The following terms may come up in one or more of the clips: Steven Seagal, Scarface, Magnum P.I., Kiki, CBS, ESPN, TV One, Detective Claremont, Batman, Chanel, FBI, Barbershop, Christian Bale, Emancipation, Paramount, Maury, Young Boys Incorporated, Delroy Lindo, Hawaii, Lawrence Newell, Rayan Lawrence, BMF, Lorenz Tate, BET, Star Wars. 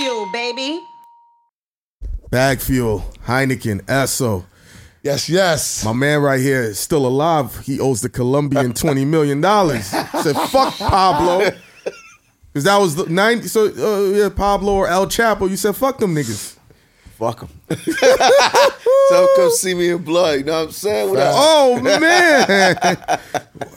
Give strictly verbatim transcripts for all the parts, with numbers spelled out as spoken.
fuel, baby. Bag fuel, Heineken, Esso. Yes, yes. My man right here is still alive. He owes the Colombian twenty million dollars. Said, fuck Pablo. Because that was the ninety. So, uh, yeah, Pablo or El Chapo, you said, fuck them niggas. Fuck them. So come see me in blood. You know what I'm saying? What oh, man.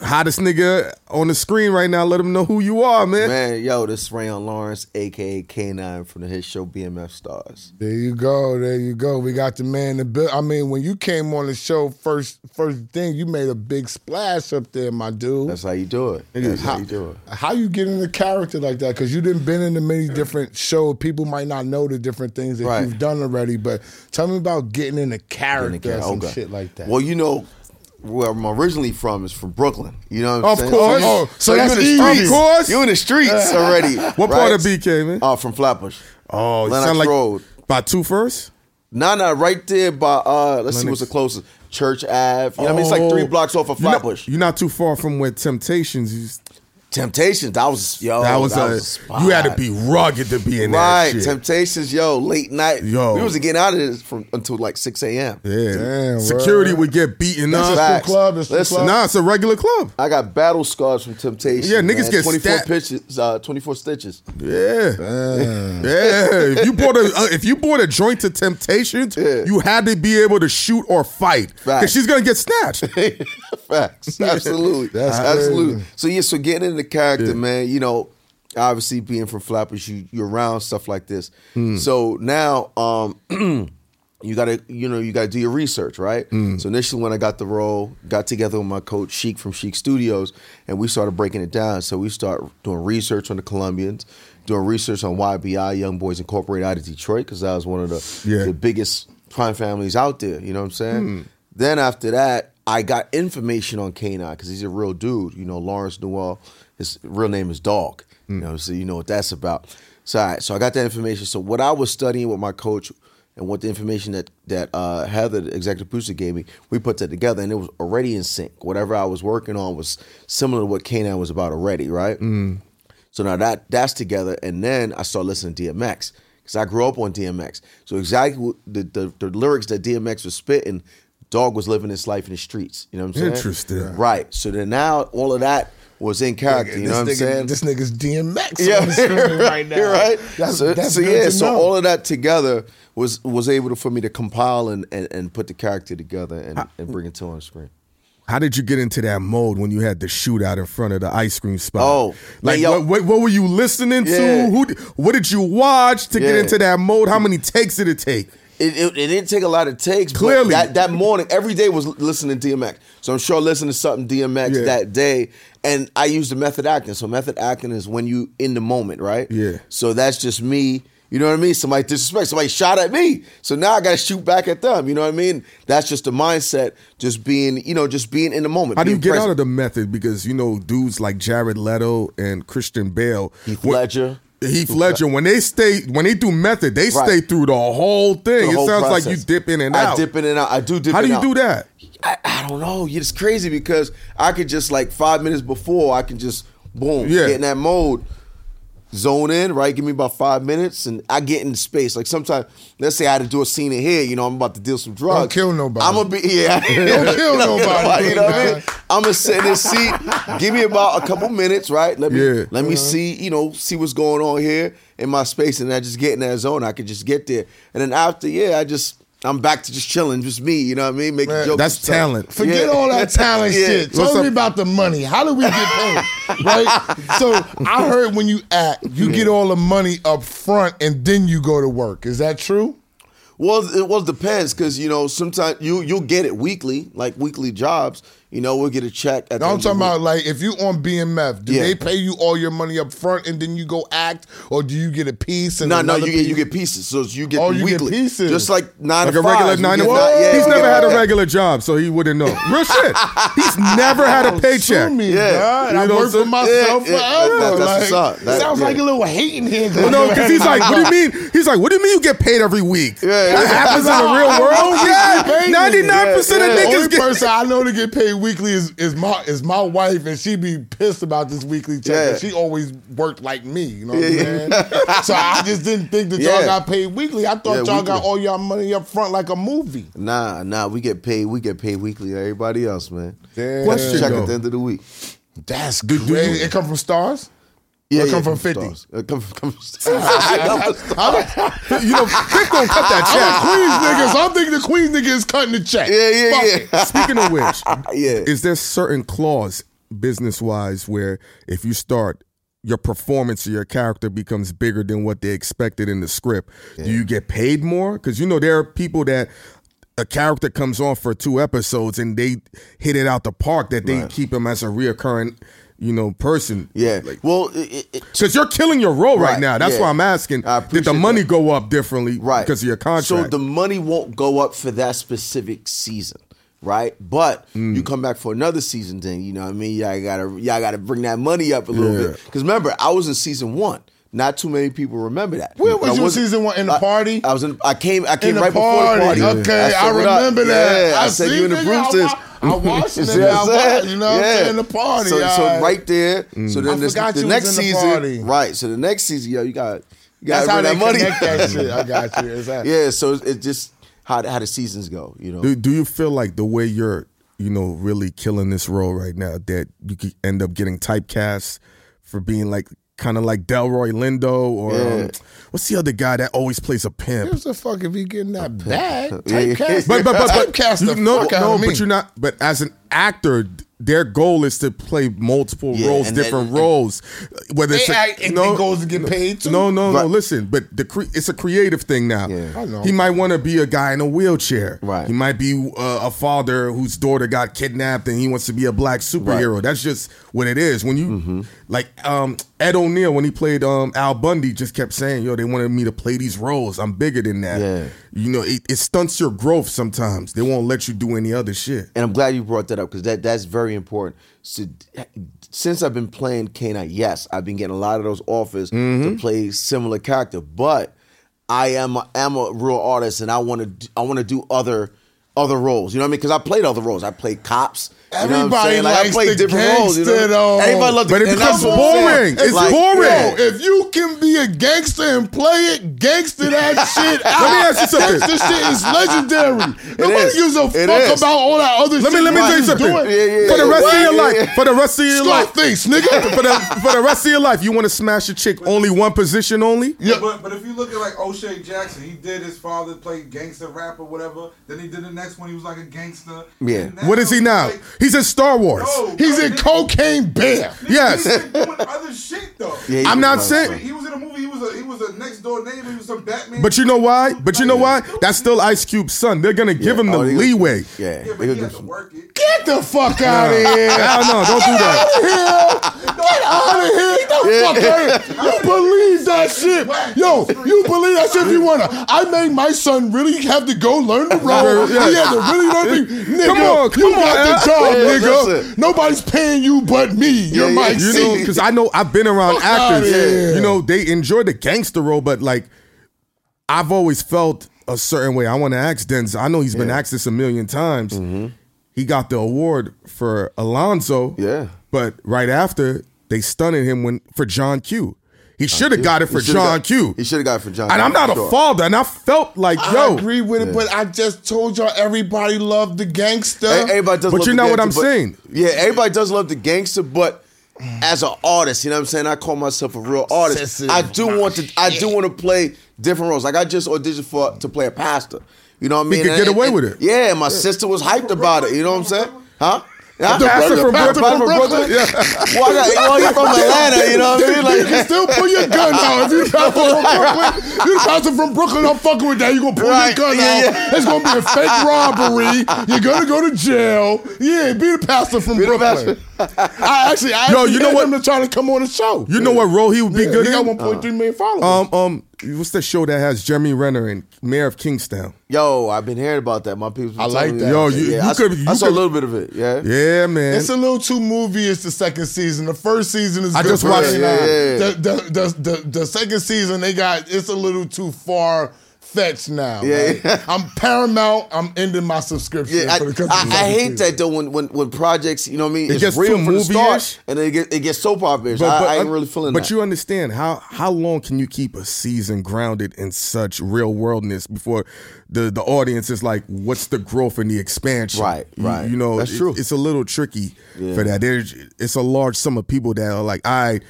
Hottest nigga on the screen right now. Let him know who you are, man. Man, yo, this is Rayan Lawrence, a k a. K nine from the hit show B M F Stars. There you go. There you go. We got the man. The bill. I mean, when you came on the show, first first thing, you made a big splash up there, my dude. That's how you do it. That's how, how you do it. How you get into character like that? Because you done been into many different shows. People might not know the different things that right. you've done already. Already, but tell me about getting into character and okay. shit like that. Well, you know, where I'm originally from is from Brooklyn. You know what I'm of saying? Course. Oh, so, so that's you in the streets. Of course. You in the streets already. What right? part of B K, man? Uh, from Flatbush. Oh, Lennox sound like Road. By two first? Nah, nah, right there by, uh, let's Lennox. See what's the closest. Church Ave. You know oh. what I mean? It's like three blocks off of Flatbush. You're not, you're not too far from where Temptations used to. Temptations, that was yo. That was, that a, was a spot. You had to be rugged to be in right, that shit. Right, Temptations, yo, late night. Yo. We was getting out of this from until like six a.m. Yeah, damn, security bro. Would get beaten up. It's just a club. It's Listen, club. Nah, it's a regular club. I got battle scars from Temptations. Yeah, niggas man. Get twenty-four pitches, uh, twenty-four stitches. Yeah, damn. Yeah. If you bought a uh, if you bought a joint to Temptations, yeah. you had to be able to shoot or fight because she's gonna get snatched. Facts, absolutely, that's absolutely. Crazy. So yeah, so getting in the character, yeah. man, you know, obviously being from Flappers, you, you're around stuff like this. Mm. So now um, you gotta, you know, you gotta do your research, right? Mm. So initially when I got the role, got together with my coach Sheik from Sheik Studios, and we started breaking it down. So we start doing research on the Colombians, doing research on Y B I, Young Boys Incorporated out of Detroit, because that was one of the, yeah. the biggest crime families out there, you know what I'm saying? Mm. Then after that, I got information on K nine, because he's a real dude, you know, Lawrence Newell. His real name is Dog. You know, so you know what that's about. So, all right, so I got that information. So what I was studying with my coach and what the information that that uh, Heather, the executive producer, gave me, we put that together, and it was already in sync. Whatever I was working on was similar to what K nine was about already, right? Mm. So now that that's together, and then I started listening to D M X because I grew up on D M X. So exactly the, the, the lyrics that D M X was spitting, Dog was living his life in the streets. You know what I'm saying? Interesting. Right. So then now all of that was in character, you know what I'm saying? This nigga's D M X yeah. on the screen right now. You're right. That's, so that's so yeah, so all of that together was was able to, for me to compile and, and, and put the character together and, how, and bring it to on screen. How did you get into that mode when you had the shootout in front of the ice cream spot? Oh, like man, what, what, what were you listening yeah. to? Who? What did you watch to yeah. get into that mode? How many takes did it take? It, it, it didn't take a lot of takes. Clearly, but that, that morning, every day was listening to D M X. So I'm sure I listened to something D M X yeah. that day, and I used the method acting. So method acting is when you in the moment, right? Yeah. So that's just me. You know what I mean? Somebody disrespect. Somebody shot at me. So now I got to shoot back at them. You know what I mean? That's just the mindset. Just being, you know, just being in the moment. How do you get present. Out of the method? Because you know, dudes like Jared Leto and Christian Bale, Heath Ledger. Heath Ledger, when they stay, when they do method, they right. stay through the whole thing. The it whole sounds process. Like you dip in and out. I dip in and out. I do dip How in and out. How do you do that? I, I don't know. It's crazy because I could just like five minutes before, I can just, boom, yeah. get in that mode, zone in, right? Give me about five minutes and I get in space. Like sometimes, let's say I had to do a scene in here, you know, I'm about to deal some drugs. Don't kill nobody. I'm going to be, yeah. Don't kill nobody. You know what I mean? I'm going to sit in this seat. Give me about a couple minutes, right? Let me yeah. let me uh-huh. see, you know, see what's going on here in my space. And I just get in that zone. I could just get there. And then after, yeah, I just, I'm back to just chilling, just me, you know what I mean? Making Man, jokes. That's talent. Forget yeah. all that talent yeah. shit. Tell What's me up? About the money. How do we get paid? Right? So I heard when you act, you yeah. get all the money up front and then you go to work. Is that true? Well, it well depends because, you know, sometimes you, you'll get it weekly, like weekly jobs. You know, we'll get a check. At no, the I'm talking about like if you on B M F, do yeah. they pay you all your money up front and then you go act, or do you get a piece? And no, no, you get, you get pieces. So you get oh, you weekly, get pieces, just like nine like to a five. Regular nine to five. Yeah, he's never get, had a regular job, so he wouldn't know. Real shit. He's never had a paycheck. Me, yeah, I work for myself yeah, forever. Yeah, that, that's like, that, sounds yeah. like a little hating here. Well, no, because he's like, what do you mean? He's like, what do you mean you get paid every week? Yeah, that happens in the real world. Yeah, ninety nine percent of niggas get. Only person I know to get paid. weekly is, is my is my wife, and she be pissed about this weekly check. Yeah. And she always worked like me, you know what yeah. I'm saying? So I just didn't think that yeah. y'all got paid weekly. I thought yeah, y'all weekly. got all y'all money up front like a movie. Nah, nah, we get paid. We get paid weekly. Like everybody else, man. Damn. Question check though. At the end of the week. That's good. Do it come from stars? Yeah, it come, yeah, come from fifty. Stars. It come from, come from stars. You know, Pick don't cut that check. I'm a Queens nigga, so I'm thinking the Queens nigga is cutting the check. Yeah, yeah, Fuck yeah. It. Speaking of which, yeah. is there certain clause business-wise where if you start, your performance or your character becomes bigger than what they expected in the script? Yeah. Do you get paid more? Because, you know, there are people that a character comes on for two episodes and they hit it out the park that they right. keep him as a reoccurring you know, person. Yeah. Like, well, because you're killing your role right, right now. That's yeah. why I'm asking. Did the money that. go up differently right. because of your contract? So the money won't go up for that specific season, right? But mm. you come back for another season, then you know what I mean? Y'all gotta, y'all gotta bring that money up a little yeah. bit. Because remember, I was in season one. Not too many people remember that. Where was you in season one? In the party? I, I was in. I came. I came right party. before the party. Okay, I, I remember that. Yeah, I, I said you in the Brewsters. I watched it. I watched, you know, yeah. what I'm saying? The party. So, so right there. Mm. So then I this, the next the season, party. right? So the next season, yo, you got, you got how that money. That shit. I got you. Exactly. Yeah. So it's just how how the seasons go. You know. Do, do you feel like the way you're, you know, really killing this role right now, that you could end up getting typecast for being like kind of like Delroy Lindo or yeah. um, what's the other guy that always plays a pimp? Gives a fuck if he getting that bag. Typecast. but but but, but typecast the no, fuck no, out no, of me. But you're not. But as an actor, their goal is to play multiple yeah, roles, different then, roles. Whether it's a, it no, goes to get paid too. No, no, no. Right. Listen, but the cre- it's a creative thing now. Yeah. I know. He might want to be a guy in a wheelchair. Right. He might be uh, a father whose daughter got kidnapped and he wants to be a black superhero. Right. That's just what it is. When you mm-hmm. like um, Ed O'Neill, when he played um, Al Bundy, just kept saying, "Yo, they wanted me to play these roles. I'm bigger than that." Yeah. You know, it, it stunts your growth sometimes. They won't let you do any other shit. And I'm glad you brought that up because that that's very important. So, since I've been playing K nine, yes, I've been getting a lot of those offers mm-hmm. to play similar character, but I am a, am a real artist and I want to I want to do other other roles. You know what I mean? Because I played other roles. I played cops. Everybody you know likes like, I the different gangster roles, you know? Though. Everybody loves the, but it becomes boring. It's like, boring. Yeah. If you can be a gangster and play it, gangster that shit out. Let me ask you something. This shit is legendary. It Nobody is. gives a it fuck is. about all that other let shit. Me, let me tell you something. Yeah, yeah, for the rest right? of your life, for the rest of your life, thanks, nigga. for, the, for the rest of your life, you want to smash a chick but, only one position only? Yeah. But, but if you look at like O'Shea Jackson, he did his father play gangster rap or whatever. Then he did the next one. He was like a gangster. Yeah. What is he now? Like, he's in Star Wars. No, he's no, in Cocaine Bear. Yes. He's doing other shit though. Yeah, I'm not saying he was in a movie. He was a he was a next door neighbor. He was some Batman. But you know why? But you know why? That's still Ice Cube's son. They're gonna give yeah. him the oh, leeway. Was, yeah. yeah but he he has to work it. Get the fuck out of here! I don't know. Don't do that. Get out of here! Get out of here! Don't fuck out of here! You believe that shit? Yo, you believe that shit if you wanna? I made my son really have to go learn the role. He had to really learn the nigga. Come on, come you on, got the job. Yeah, nigga. Nobody's paying you but me. You're yeah, my yeah, you know, because I know I've been around Fuck actors. Yeah. You know, they enjoy the gangster role, but like I've always felt a certain way. I want to ask Denzel. I know he's yeah. been asked this a million times. Mm-hmm. He got the award for Alonzo. Yeah. But right after, they stunted him when for John Q. He should have got it for John got, Q. He should have got it for John Q. And I'm not sure. a father, and I felt like, I yo. I agree with it, yeah. but I just told y'all everybody loved the gangster. A- everybody does but love you the know gangster, what I'm but, saying. Yeah, everybody does love the gangster, but as an artist, you know what I'm saying? I call myself a real artist. Obsessive. I do want to I do want to play different roles. Like I just auditioned for to play a pastor. You know what I mean? He could and, get away and, with it. Yeah, my yeah. sister was hyped about it. You know what I'm saying? Huh? Yeah, the pastor from Brooklyn. Yeah. Well, I got, well, you're from Atlanta, you know what I mean? Like, you can still pull your gun out. If you're from Brooklyn, you're the pastor from Brooklyn, I'm fucking with that. You're going to pull right. your gun yeah, out. Yeah. It's going to be a fake robbery. You're going to go to jail. Yeah, be the pastor from be Brooklyn. Pastor. I actually, I Yo, actually you know what? him to try to come on the show. You yeah. know what role he would be yeah, good he in? He got one point three million followers. Um, um, What's that show that has Jeremy Renner and Mayor of Kingstown? Yo, I've been hearing about that. My people. I like that. Yo, you, yeah, you I, could, you I saw could, a little bit of it. Yeah, yeah, man. It's a little too movie. It's the second season. The first season is. I good just watched. Yeah, yeah, yeah. The, the, the, the, the second season they got. It's a little too far fetch now. Yeah, right? yeah. I'm Paramount. I'm ending my subscription. Yeah, I, for the I, I hate that though. When, when when projects, you know what I mean, it it's gets real from the start, and it gets it gets soap opera-ish. But, but, I, I ain't really feeling. But that. But you understand how how long can you keep a season grounded in such real worldness before the the audience is like, what's the growth and the expansion? Right, right. You, you know, that's true. It, it's a little tricky yeah. for that. There's it's a large sum of people that are like, I right,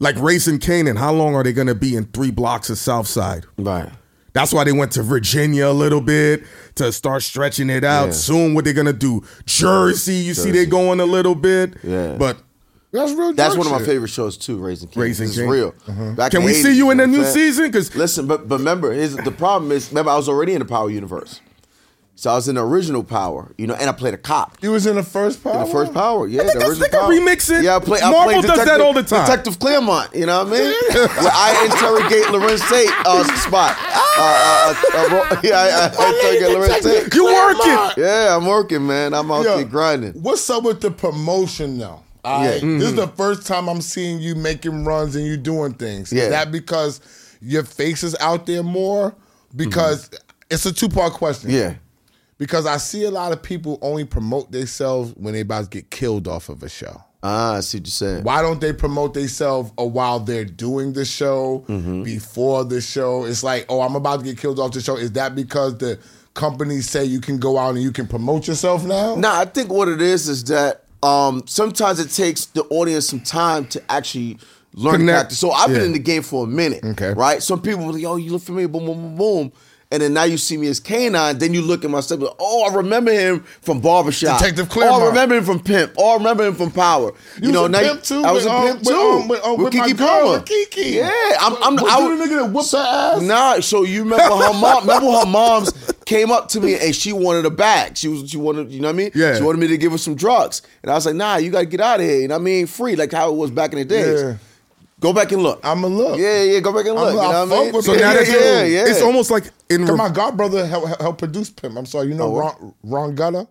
like Raising Kanan. How long are they going to be in three blocks of Southside? Right. That's why they went to Virginia a little bit to start stretching it out. Yeah. Soon, what they're gonna do? Jersey, you Jersey. see, they're going a little bit. Yeah, but that's real. That's one shit. of my favorite shows too, Raising Kanan. Raising Kanan, real. Uh-huh. Can we eighties, see you in the new season? Because listen, but but remember, here's the problem is remember I was already in the Power universe, so I was in the original Power, you know, and I played a cop. You was in the firfirst Power. In the first Power, yeah. I think the original Power. Remix it. Yeah, I play. Marvel I play does Detective, that all the time. Detective Claremont, you know what I mean? Where I interrogate Lorenz Tate uh, spot. Uh, uh, uh, uh, yeah, I, I, I you working? Yeah, I'm working, man. I'm out there grinding. What's up with the promotion now? Yeah. Right. Mm-hmm. This is the first time I'm seeing you making runs and you doing things. Yeah. Is that because your face is out there more? Because mm-hmm. it's a two-part question. Yeah. Because I see a lot of people only promote themselves when they about to get killed off of a show. Ah, I see what you're saying. Why don't they promote themselves while they're doing the show, mm-hmm. before the show? It's like, oh, I'm about to get killed off the show. Is that because the companies say you can go out and you can promote yourself now? Nah, I think what it is is that um, sometimes it takes the audience some time to actually learn Connect. the character. So I've yeah. been in the game for a minute, okay. right? Some people were like, oh, you look familiar, boom, boom, boom, boom. And then now you see me as K nine. Then you look at my stuff. Oh, I remember him from Barbershop. Detective Claremont. Oh, I remember him from Pimp. Oh, I remember him from Power. You, you know, was a pimp too. I was a um, pimp too. Um, with, um, with, with Kiki Palmer. Kiki. Yeah, I'm. I'm was I, you the nigga that whooped her ass? Nah. So you remember her mom? Remember her mom's came up to me and she wanted a bag. She was. She wanted. You know what I mean? Yeah. She wanted me to give her some drugs, and I was like, nah, you gotta get out of here. You know what I mean? Free, like how it was back in the days. Yeah. Go back and look. I'ma look. Yeah, yeah. Go back and look. I'm, you know I what I mean? So yeah, now that's yeah, yeah, yeah. It's almost like in. Re- my godbrother helped help produce Pimp. I'm sorry, you know oh, Ron Ron Gutter.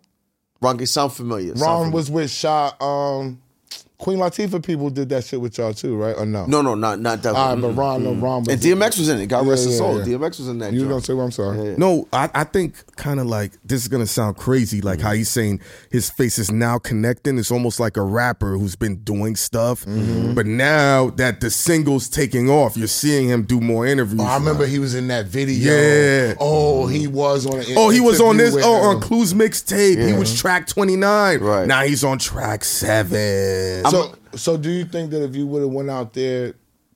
Ron, it sound familiar. Ron sound familiar. was with Sha. Um, Queen Latifah people did that shit with y'all too, right? Or no? No, no, not not that. All right, but Ron, mm-hmm. no, Ron was and D M X was in it. God yeah, rest his yeah, soul. Yeah. D M X was in that. You don't say what I'm sorry. Yeah, yeah. No, I, I think kind of like this is gonna sound crazy, like mm-hmm. how he's saying his face is now connecting. It's almost like a rapper who's been doing stuff, mm-hmm. but now that the single's taking off, you're seeing him do more interviews. Oh, I remember he was in that video. Yeah. Oh, he was on. An oh, he was on this. Oh, him. on Clues mixtape. Yeah. He was track twenty-nine. Right. Now he's on track seven. So, so do you think that if you would have went out there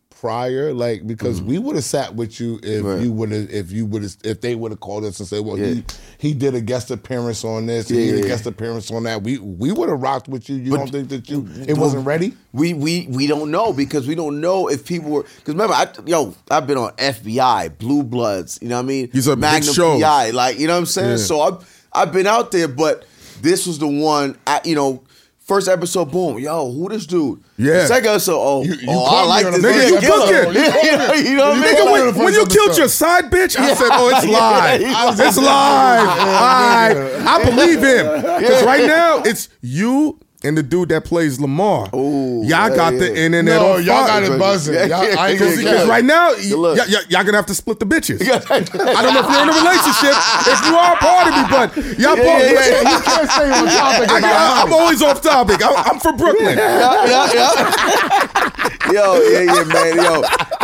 prior, like because mm-hmm. we would have sat with you if right. you would have, if you would have, if they would have called us and said, well, yeah. he he did a guest appearance on this, yeah, he did a guest appearance on that. We we would have rocked with you. You but, don't think that you it well, wasn't ready? We we we don't know because we don't know if people were because remember I yo I've been on F B I, Blue Bloods, you know what I mean? He's a Magnum P I, like you know what I'm saying. Yeah. So I've I've been out there, but this was the one I you know. First episode, boom, yo, who this dude? Yeah. The second episode, oh, you, you oh I like this. Nigga, you killed him. You know what I mean? Nigga, when, when you killed your side bitch, I said, oh, it's live. It's live. I, I believe him. Because right now, it's you and the dude that plays Lamar. Ooh, y'all yeah, got yeah. the internet no, on y'all fire. Got it buzzing. Because right now, y- y- y- y'all going to have to split the bitches. I don't know if you're in a relationship. If you are, pardon me, but y'all yeah, both. Yeah, yeah. You can't stay on topic. I, I, I'm always off topic. I, I'm from Brooklyn. Yeah, yeah, yeah. Yo, yeah, yeah, man. Yo.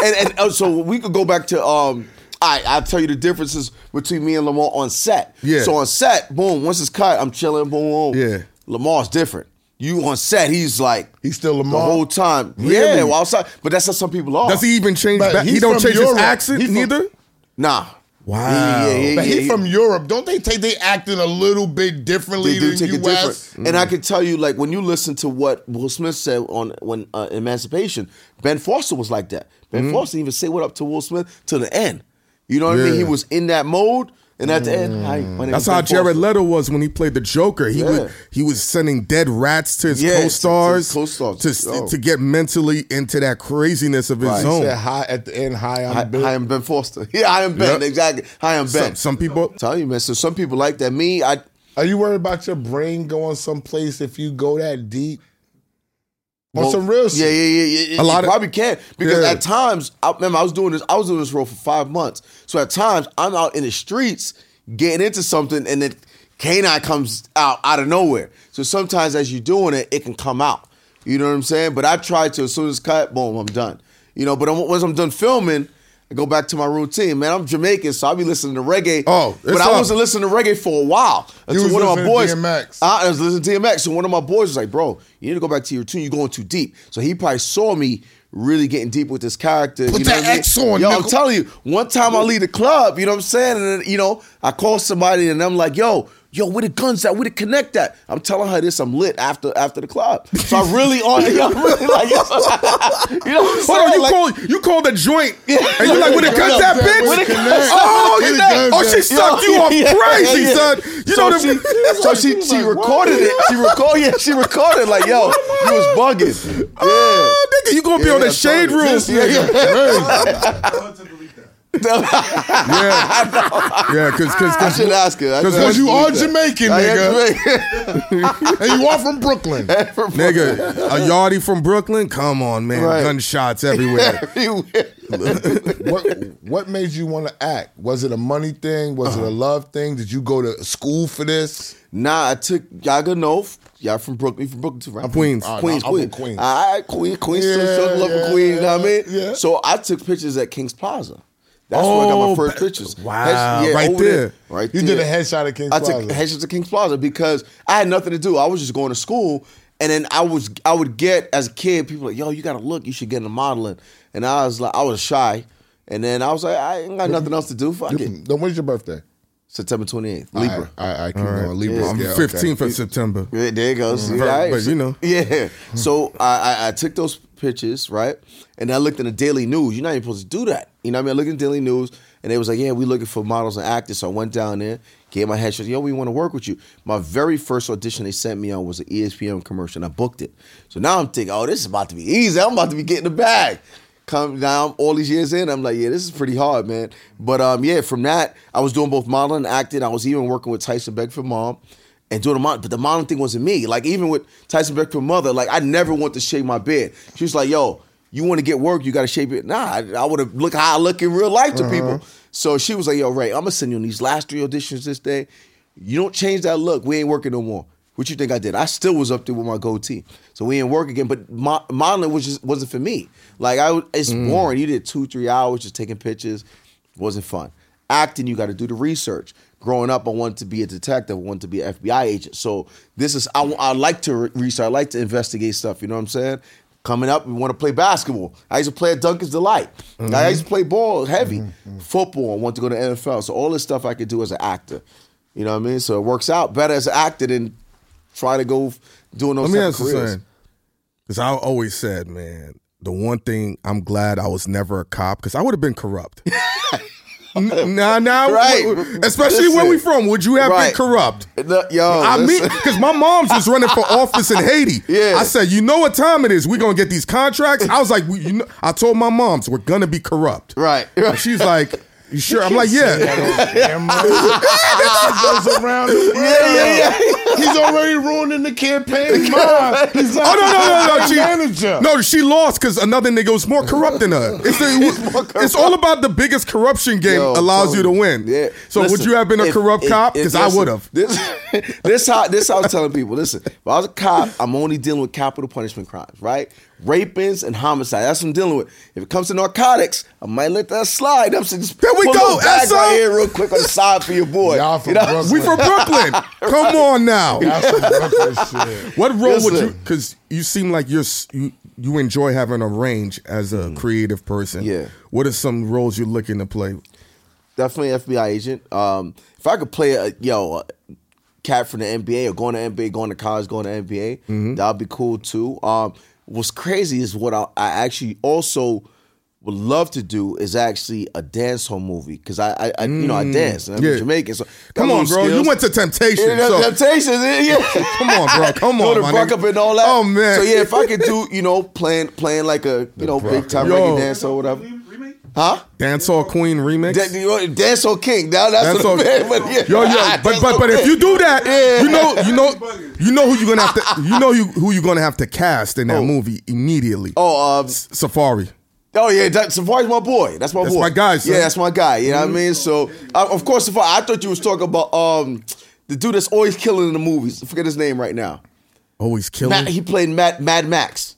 And, and uh, so we could go back to... Um, I, I'll tell you the differences between me and Lamar on set. Yeah. So on set, boom, once it's cut, I'm chilling, boom, boom. Yeah. Lamar's different. You on set, he's like he's still Lamar the whole time. Really? Yeah, well, outside, but that's how some people are. Does he even change? Back? He don't change Europe. his accent from, neither. Nah. Wow. Yeah, yeah, yeah, but yeah, he yeah. from Europe. Don't they take they acting a little bit differently than the U S? Different. Mm-hmm. And I can tell you, like when you listen to what Will Smith said on when uh, Emancipation, Ben Foster was like that. Ben mm-hmm. Foster didn't even say what up to Will Smith till the end. You know what yeah. I mean? He was in that mode. And at the end, I, that's how Jared Leto was when he played the Joker. He yeah. would, he was sending dead rats to his yeah, co-stars, to, his co-stars. To, oh. to get mentally into that craziness of his right. own. He said, hi, at the end, hi, I'm hi, Ben. Hi, I'm Ben Foster. Yeah, I am Ben. Yep. Exactly. Hi, I'm Ben. Some, some people. I'm telling you, man. So some people like that. Me, I. Are you worried about your brain going someplace if you go that deep? Well, on some real shit. Yeah, yeah, yeah. yeah. A lot you of, probably can't because yeah. at times, I remember I was doing this. I was doing this role for five months. So at times, I'm out in the streets getting into something, and then K nine comes out out of nowhere. So sometimes as you're doing it, it can come out. You know what I'm saying? But I try to, as soon as cut, boom, I'm done. You know, but I'm, once I'm done filming, I go back to my routine. Man, I'm Jamaican, so I be listening to reggae. Oh, but up. I wasn't listening to reggae for a while. Until one of my boys, to D M X. I was listening to D M X. So one of my boys was like, bro, you need to go back to your routine. You're going too deep. So he probably saw me really getting deep with this character. Put you know that X on, yo, nigga. I'm telling you, one time I leave the club, you know what I'm saying? And then, you know, I call somebody and I'm like, yo, yo, where the guns at? Where the connect at? I'm telling her this, I'm lit after after the club. So I'm really on it. I'm really like, yo. You know what I'm saying? Hold on, you, like, call, you call the joint and you're like, where the guns at, bitch? Where the guns oh, you know, oh, she sucked yo, you off yeah, crazy, yeah, yeah. son. You so know she, the, So she, she like, recorded what? it. She recorded, yeah, she recorded like, yo, you was bugging. Yeah. Oh, nigga, you gonna be yeah, on the shade room. Yeah, yeah. yeah, yeah, because because I should ask her because you are Jamaican, nigga, Jamaican. And you are from Brooklyn, from Brooklyn. nigga. A yardie from Brooklyn? Come on, man! Right. Gunshots everywhere. everywhere. what What made you want to act? Was it a money thing? Was uh-huh. it a love thing? Did you go to school for this? Nah, I took Yaga North. Y'all from Brooklyn, from Brooklyn too, right? I'm Queens. Oh, Queens, no, I'm Queens. Queens. All right, Queens, Queens. Yeah, still love yeah, Queens. You know what I mean? Yeah. So I took pictures at King's Plaza. That's oh, where I got my first pictures. Wow, yeah, right there. there. Right you there. did a headshot at King's I Plaza. I took headshots at King's Plaza because I had nothing to do. I was just going to school, and then I was I would get, as a kid, people like, yo, you got to look. You should get into modeling. And I was like, I was shy. And then I was like, I ain't got nothing else to do. Fuck you, it. Then when's your birthday? September twenty-eighth, Libra. All right, all right, all right. On, Libra. Yeah. I'm yeah, fifteenth okay. of September. Yeah, there you go. See, but, right? but you know. Yeah. So I, I, I took those pictures, right? And I looked in the Daily News. You're not even supposed to do that. You know what I mean? I looked in the Daily News, and they was like, yeah, we looking for models and actors. So I went down there, gave my headshot. Yo, we want to work with you. My very first audition they sent me on was an E S P N commercial, and I booked it. So now I'm thinking, oh, this is about to be easy. I'm about to be getting the bag. Come down all these years in, I'm like, yeah, this is pretty hard, man. But um, yeah, from that, I was doing both modeling and acting. I was even working with Tyson Beckford Mom and doing the model, but the modeling thing wasn't me. Like, even with Tyson Beckford Mother, like, I never want to shave my beard. She was like, yo, you want to get work, you got to shave it. Nah, I, I would have looked how I look in real life to uh-huh. people. So she was like, yo, Ray, I'm going to send you on these last three auditions this day. You don't change that look, we ain't working no more. What you think I did? I still was up there with my goatee. So we didn't work again, but mo- modeling was just, wasn't for me. Like, I, it's mm. boring. You did two, three hours just taking pictures. It wasn't fun. Acting, you got to do the research. Growing up, I wanted to be a detective. I wanted to be an F B I agent. So this is, I, I like to re- research. I like to investigate stuff. You know what I'm saying? Coming up, we want to play basketball. I used to play at Duncan's Delight. Mm-hmm. I used to play ball heavy. Mm-hmm. Football, I wanted to go to the N F L. So all this stuff I could do as an actor. You know what I mean? So it works out better as an actor than try to go doing those type of careers. Let me ask you something. Because I always said, man, the one thing I'm glad I was never a cop, because I would have been corrupt. Nah, nah. Right. Especially listen. Where we from. Would you have right. been corrupt? No, yo, I mean, because my mom's was running for office in Haiti. Yeah. I said, you know what time it is? We're going to get these contracts. I was like, we, you know, I told my moms, we're going to be corrupt. Right. And she's like, you sure? I'm like, yeah. That goes around the yeah, yeah, yeah. He's already ruining the campaign. Mom. He's like, oh, no, no, no, no. She, manager. No, she lost because another nigga was more corrupt than her. It's, the, corrupt. It's all about the biggest corruption game. Yo, allows bro. You to win. Yeah. So listen, would you have been a corrupt if, cop? Because I would have. This, this how this how I was telling people. Listen, if I was a cop, I'm only dealing with capital punishment crimes, right? Rapings and homicide. That's what I'm dealing with. If it comes to narcotics, I might let that slide. I'm just there we go. That's right here, real quick on the side for your boy. Y'all from you know? Brooklyn. We from Brooklyn. Come on now. Y'all from Brooklyn shit. What role Listen. would you? Because you seem like you're you, you enjoy having a range as a mm-hmm. creative person. Yeah. What are some roles you're looking to play? Definitely F B I agent. Um, if I could play a yo. A, cat from the N B A or going to N B A, going to college, going to N B A, mm-hmm. that would be cool too. Um, what's crazy is what I, I actually also would love to do is actually a dancehall movie because I, I, I, you know, I dance and I'm yeah. Jamaican. So come on, bro, skills. You went to Temptations. Yeah, so. Temptations, yeah. Come on, bro, come on, man. Go to Buckup and all that. Oh man. So yeah, if I could do, you know, playing, playing like a, you the know, big time reggae dancer or whatever. Remake? Huh? Dancehall Queen remix. Dan- Dancehall King. Now that's Dancehall what I'm but yeah. Yo, yo, but but, but if you do that, yeah. you know, you know, you know who you're gonna have to, you know, you, who you're gonna have to cast in that oh. movie immediately. Oh, um, S- Safari. Oh yeah, that, Safari's my boy. That's my that's boy. That's my guy. Son. Yeah, that's my guy. You know what I mean? So uh, of course, Safari. I thought you was talking about um the dude that's always killing in the movies. I forget his name right now. Always killing. Matt, he played Mad Mad Max.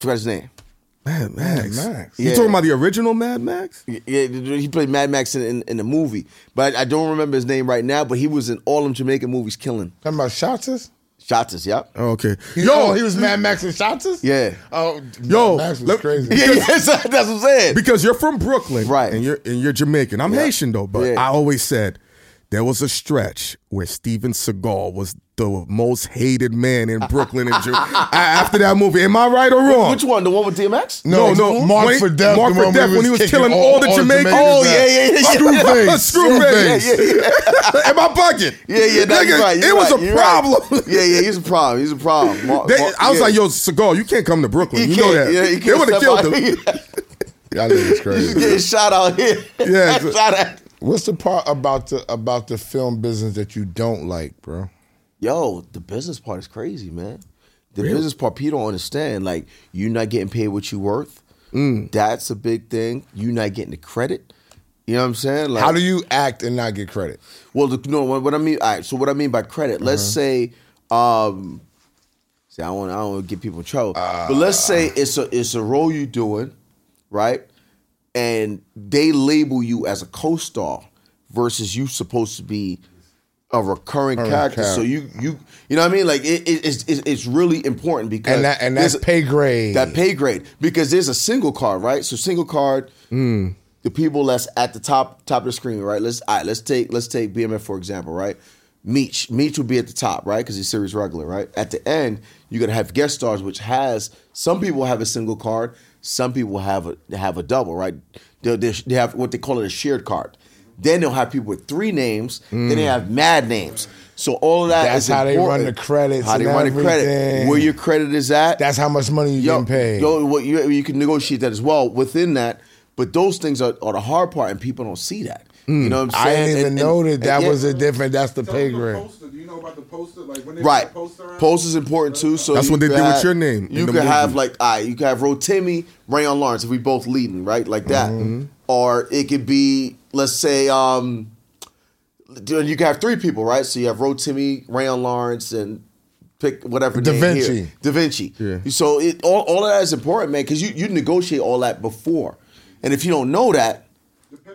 I forgot his name. Mad Max. Mad Max. Yeah. You talking about the original Mad Max? Yeah, he played Mad Max in, in, in the movie, but I, I don't remember his name right now. But he was in all them Jamaican movies, killing. Talking about Shotas? Shotas, yep. Oh, okay. He, yo, oh, he was Mad Max in Shotas? Yeah. Oh, yo, Mad Max was let, crazy. Yeah, yeah, that's what I'm saying. Because you're from Brooklyn, right? And you're and you're Jamaican. I'm yeah. Haitian though, but yeah. I always said there was a stretch where Steven Seagal was the most hated man in Brooklyn and Jew- after that movie. Am I right or wrong? Which one? The one with D M X? No, no. no. Mark for Death. Mark for Death when he was killing all, all the all Jamaicans. Oh, yeah, yeah, yeah. Screwface. Screwface. Yeah, yeah, yeah. Am I bugging? Yeah, yeah. No, nigga, you're right, you're it was right, a problem. Right. Yeah, yeah, he's a problem. He's a problem. Mark, they, Mark, I was yeah. like, yo, Seagal, you can't come to Brooklyn. You know that. Yeah, they would have killed him. Y'all niggas crazy. He's getting shot out here. Yeah. Shot at. What's the part about the about the film business that you don't like, bro? Yo, the business part is crazy, man. The really? business part, people don't understand. Like, you're not getting paid what you're worth. Mm. That's a big thing. You're not getting the credit. You know what I'm saying? Like, how do you act and not get credit? Well, the, no, what, what I mean, all right, so what I mean by credit, let's uh-huh. say, um, see, I don't, I don't want to get people in trouble, uh, but let's say it's a it's a role you're doing, right? And they label you as a co-star versus you supposed to be a recurring oh, character, okay. so you you you know what I mean. Like it, it, it's it, it's really important because and that and that's a, pay grade. That pay grade because there's a single card, right? So single card, mm. the people that's at the top top of the screen, right? Let's all right, let's take let's take B M F for example, right? Meech Meech would be at the top, right? Because he's series regular, right? At the end, you're gonna have guest stars, which has some people have a single card, some people have a have a double, right? They they have what they call it a shared card. Then they'll have people with three names. Mm. Then they have mad names. So all of that That's is That's how important. They run the credits. How they run everything. The credit. Where your credit is at. That's how much money you're getting paid. Yo, what you, you can negotiate that as well within that. But those things are, are the hard part, and people don't see that. Mm. You know what I'm saying? I didn't even and, know that and, that and was yeah. a different, that's the pay grade. Poster. Do you know about the poster? Like when they right. Poster out? Poster's important too. So that's what they do have, with your name. You could have like, all right, you could have Rotimi, Rayan Lawrence, if we both leading, right? Like that. Mm-hmm. Or it could be, let's say, um, you could have three people, right? So you have Rotimi, Rayan Lawrence, and pick whatever Da name Vinci. Here. Da Vinci. Yeah. So it, all, all of that is important, man, because you, you negotiate all that before. And if you don't know that,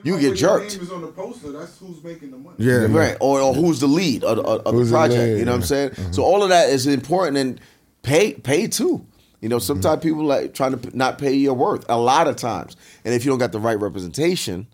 you get jerked. Your name is on the poster, that's who's making the money. Yeah, right. Or, or who's the lead of, of, of the project? The lead, you know yeah. what I'm saying? Mm-hmm. So all of that is important, and pay, pay too. You know, sometimes mm-hmm. people like trying to not pay your worth. A lot of times, and if you don't got the right representation,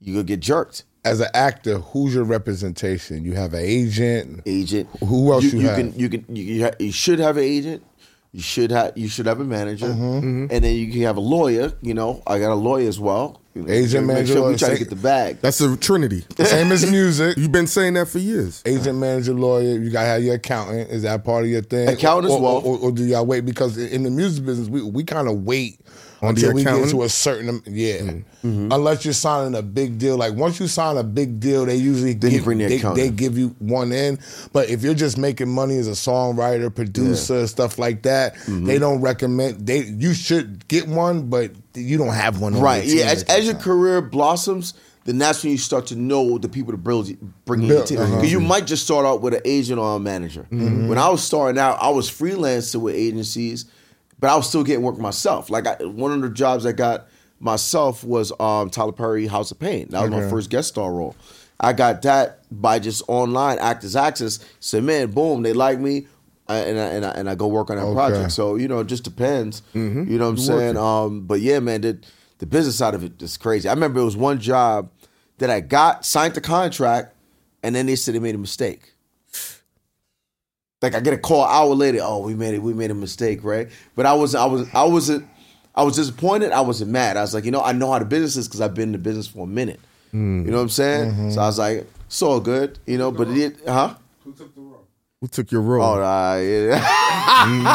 you could get jerked. As an actor, who's your representation? You have an agent. Agent. Who else you, you, you have? Can, you can. You, you should have an agent. You should have you should have a manager, mm-hmm. and then you can have a lawyer. You know, I got a lawyer as well. You know, agent, manager, sure we try to get the bag. That's the trinity. Same as music. You've been saying that for years. Agent, manager, lawyer. You gotta have your accountant. Is that part of your thing? Accountant as well, or, or, or do y'all wait? Because in the music business, we we kind of wait on until we get to a certain yeah. Mm-hmm. Unless you're signing a big deal. Like once you sign a big deal, they usually then give you bring the they, they give you one in. But if you're just making money as a songwriter, producer, yeah. stuff like that, mm-hmm. they don't recommend. They you should get one, but you don't have one. On right? Your team yeah. As, as your career blossoms, then that's when you start to know the people to bring bringing your team. Because uh-huh. you might just start out with an agent or a manager. Mm-hmm. When I was starting out, I was freelancing with agencies, but I was still getting work myself. Like I, one of the jobs I got myself was um, Tyler Perry, House of Pain. That was okay. my first guest star role. I got that by just online Actors Access. So man, boom, they like me. And I, and I, and I go work on that okay. project. So, you know, it just depends. Mm-hmm. You know what I'm You're saying? Um, but yeah, man, the, the business side of it is crazy. I remember it was one job that I got, signed the contract, and then they said they made a mistake. Like I get a call an hour later, oh, we made it, we made a mistake, right? But I was I was I wasn't I was disappointed, I wasn't mad. I was like, you know, I know how the business is because I've been in the business for a minute. Mm. You know what I'm saying? Mm-hmm. So I was like, it's all good, you know, but it huh? Who took the role? Who took your role? Oh, uh, yeah.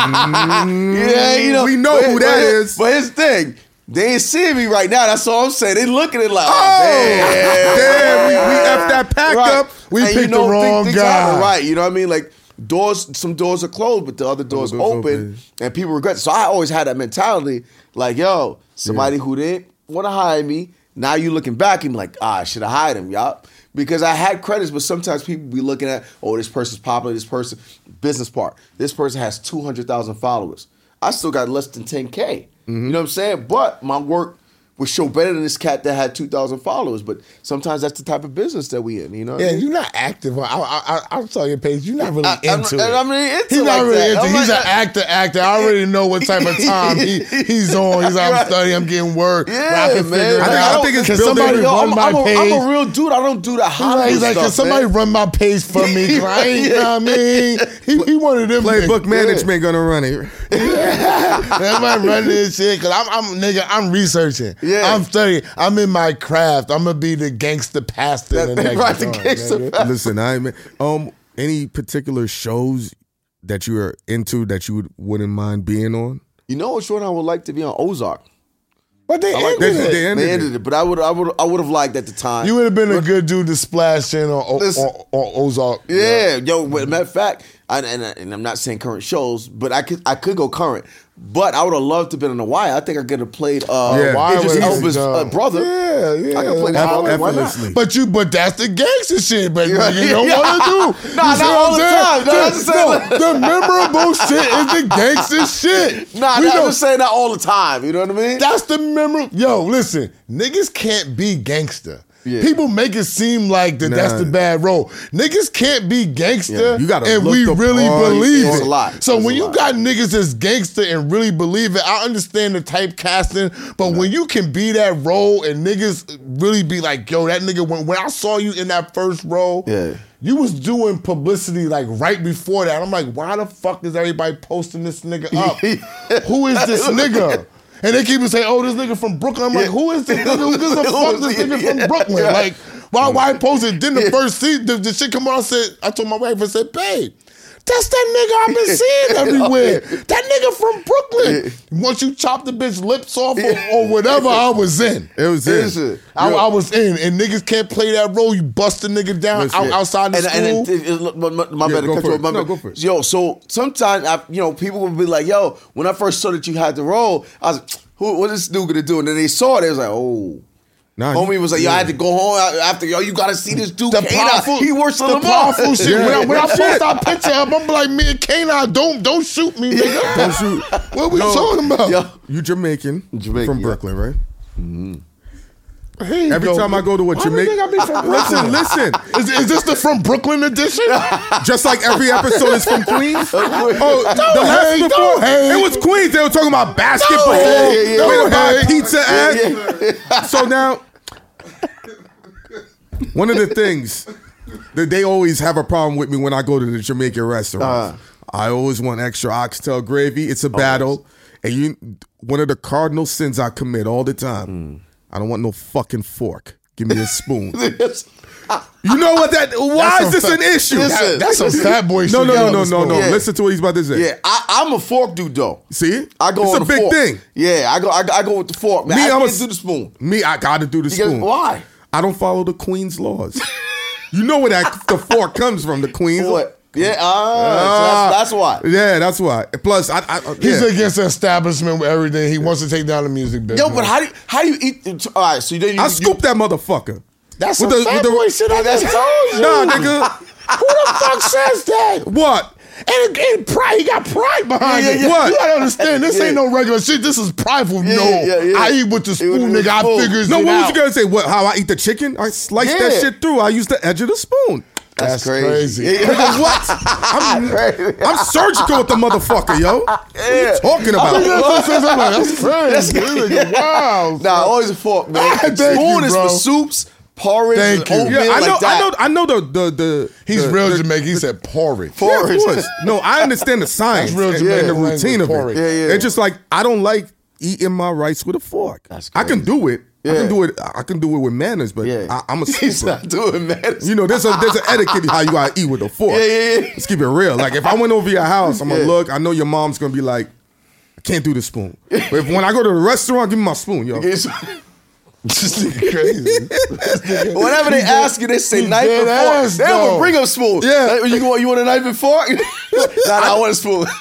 mm-hmm. yeah, you know. We know who his, that is. But his thing, They ain't seeing me right now. That's all I'm saying. They looking at it like, oh, damn. damn we, we effed that pack right. up. We and picked you know, the wrong things, things guy. Happen, right, you know what I mean? Like, doors, some doors are closed, but the other doors oh, open, open, and people regret it. So I always had that mentality, like, yo, somebody yeah. who didn't want to hire me, now you looking back, and like, ah, I should have hired him, y'all. Because I had credits, but sometimes people be looking at, oh, this person's popular, this person, business part. This person has two hundred thousand followers. I still got less than ten K. Mm-hmm. You know what I'm saying? But my work would show better than this cat that had two thousand followers. But sometimes that's the type of business that we in, you know? Yeah, I mean? You're not active. I, I, I, I'm telling you, Paige, you're not really I, into I'm, it. I'm really into He's like not really that. into it. He's like, an actor, actor. I already know what type of time he, he's on. He's like, I'm studying, I'm getting work. Yeah, I can man. Figure it I, out. I think it's somebody yo, run I'm, my I'm a, page. I'm a real dude. I don't do that holiday He's like, stuff, can somebody man. run my page for me? Right? You know what I mean? He, he one of them. Playbook niggas. Management gonna run it. Everybody running this shit, because I'm, I'm, nigga, I'm researching. Yeah. I'm studying. I'm in my craft. I'm gonna be the gangster pastor. That, the next right, song, the gangster pastor. Listen, I man. Um, any particular shows that you are into that you would, wouldn't mind being on? You know what show I would like to be on? Ozark. But they, like ended, it. They, ended, they it. ended it. But I would, I would, I would have liked at the time. You would have been but, a good dude to splash in on, on, on, on Ozark. Yeah, you know? yo. But matter of fact, I, and, I, and I'm not saying current shows, but I could, I could go current. But I would have loved to have been on The Wire. I think I could have played uh, yeah, Idris Elba's uh, brother. Yeah, yeah. I could have played Howard. Why not? But, you, but that's the gangster shit, but yeah. you don't yeah. want to do. Nah, you not all the time. No, the, just no, the memorable shit is the gangster shit. Nah, I'm just saying that all the time. You know what I mean? That's the memorable. Yo, listen. Niggas can't be gangster. Yeah. People make it seem like that nah. that's the bad role. Niggas can't be gangster yeah, and we really believe it. It's a lot. So it's when you lot. got niggas that's gangster and really believe it, I understand the typecasting, but nah. when you can be that role and niggas really be like, yo, that nigga, when, when I saw you in that first role, yeah. you was doing publicity like right before that. I'm like, why the fuck is everybody posting this nigga up? Who is this nigga? And they keep saying, "Oh, this nigga from Brooklyn." I'm yeah. like, "Who is this nigga? Who gives a fuck? This nigga yeah. from Brooklyn?" Yeah. Like, why? Why post it? Then the yeah. first seat, the, the shit come on. I said, I told my wife, I said, "Babe, that's that nigga I've been seeing everywhere. That nigga from Brooklyn. Once you chop the bitch lips off or, or whatever, I was in. It was in. I, I was in. And niggas can't play that role. You bust the nigga down out, outside the and, school. And, and, and, my my yeah, bad. Go for it. My no, bad. Go for it. Yo, so sometimes, I, you know, people would be like, yo, when I first saw that you had the role, I was like, Who, what is this dude going to do? And then they saw it. They was like, oh. Nah, Homie was like, yo, yeah. I had to go home after, yo, you got to see this dude, the K nine. He works on the Lamar. The powerful shit. Yeah. When I, when I post our picture up, I'm like, man, K nine, don't, don't shoot me, nigga. Yeah. Don't shoot. What are we no. talking about? Yo. You Jamaican, Jamaican from yeah. Brooklyn, right? Mm-hmm. Hey, Every yo, time I go to a Jamaican, listen, listen. Is, is this the From Brooklyn edition? Just like every episode is from Queens. Oh, the last before it was Queens. They were talking about basketball, yeah, yeah, yeah. They were about pizza ass. Yeah. So now, one of the things that they always have a problem with me when I go to the Jamaican restaurant, uh, I always want extra oxtail gravy. It's a always. battle, and you one of the cardinal sins I commit all the time. Mm. I don't want no fucking fork. Give me a spoon. You know what that, why is this an issue? That, that's some sad boy shit. No, no, no, no, no, no. Yeah. Listen to what he's about to say. Yeah, I, I'm a fork dude though. See? I go it's a big fork. thing. Yeah, I go I, I go with the fork. Man, me, I I'm can't a, do the spoon. Me, I gotta do the because spoon. Why? I don't follow the Queen's laws. You know where that the fork comes from, the Queen's laws. Yeah, uh, uh, so that's, that's why. Yeah, that's why. Plus, I, I, he's yeah. against the establishment with everything. He wants to take down the music business. Yo, but how do you, how do you eat? All right, so you, you I scoop that motherfucker. That's with some the, fat the, boy shit I just told you. Nah, nigga. Who the fuck says that? What? And, and pride, he got pride behind yeah, yeah, yeah. it. What? You gotta understand, this yeah. ain't no regular shit. This is prideful. Yeah, no, yeah, yeah. I eat with the spoon, nigga. I figures no, it out. No, what was you gonna say? What? How I eat the chicken? I slice yeah. that shit through. I use the edge of the spoon. That's, That's crazy. crazy. Because what? I'm, crazy. I'm surgical with the motherfucker, yo. Yeah. What are you talking about? I'm like, That's crazy. That's crazy. Wow. Nah, always a fork, man. Spoon is for soups, porridge, Thank and oatmeal. Yeah, I know, like that. I know, I know the the the. He's the, real the, Jamaican. He said porridge. Porridge. Yeah, no, I understand the science. That's real Jamaican. Yeah, the routine of porridge. it. Yeah, yeah. It's just like I don't like eating my rice with a fork. That's crazy. I can do it. Yeah. I can do it. I can do it with manners, but yeah. I, I'm a scooper. He's not doing manners. You know, there's a there's an etiquette how you gotta eat with a fork. Yeah, yeah, yeah. Let's keep it real. Like if I went over your house, I'm yeah. gonna look. I know your mom's gonna be like, I can't do the spoon. But if, when I go to the restaurant, give me my spoon, yo. This nigga crazy. Whenever they ask you, they say knife and fork. They don't bring up spoon. Yeah. You want, you want a knife and fork? Nah, nah, I want a spoon. Oh,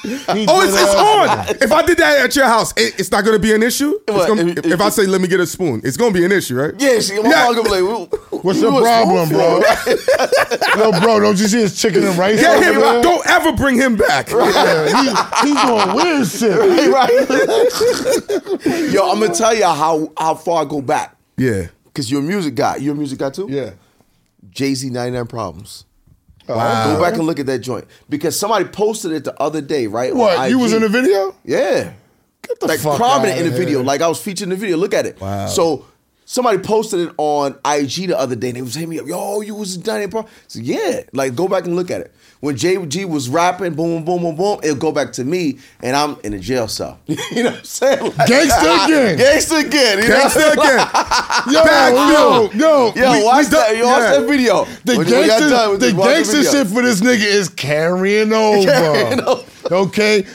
it's, it's on. If I did that at your house, it, it's not going to be an issue? It's gonna, if, if, if I say, let me get a spoon, it's going to be an issue, right? Yeah. She, my yeah. Gonna be like, what's your problem, bro? No, bro, don't you see his chicken and rice? Yeah, him, don't ever bring him back. Right. Yeah, he, he's doing weird shit. Right, right. Yo, I'm going to tell you how, how far I go back. Yeah. Because you're a music guy. You're a music guy too? Yeah. Jay-Z ninety-nine Problems. Wow. Go back and look at that joint because somebody posted it the other day, right? What, you was in the video? Yeah, get the like fuck prominent in the video. Like I was featured in the video. Look at it. Wow. So somebody posted it on I G the other day, and they was hitting me up. Yo, you was in Dining Pro. So yeah, like go back and look at it. When J G was rapping, boom, boom, boom, boom, it'll go back to me, and I'm in a jail cell. You know what I'm saying? Like, gangsta again. Gangsta again. You know? Gangsta again. Yo, yo, yo, yo. We, watch we that. Done, yo, watch yeah. that video. The when gangsta, the gangsta shit for this nigga is carrying over. Carrying over. Okay?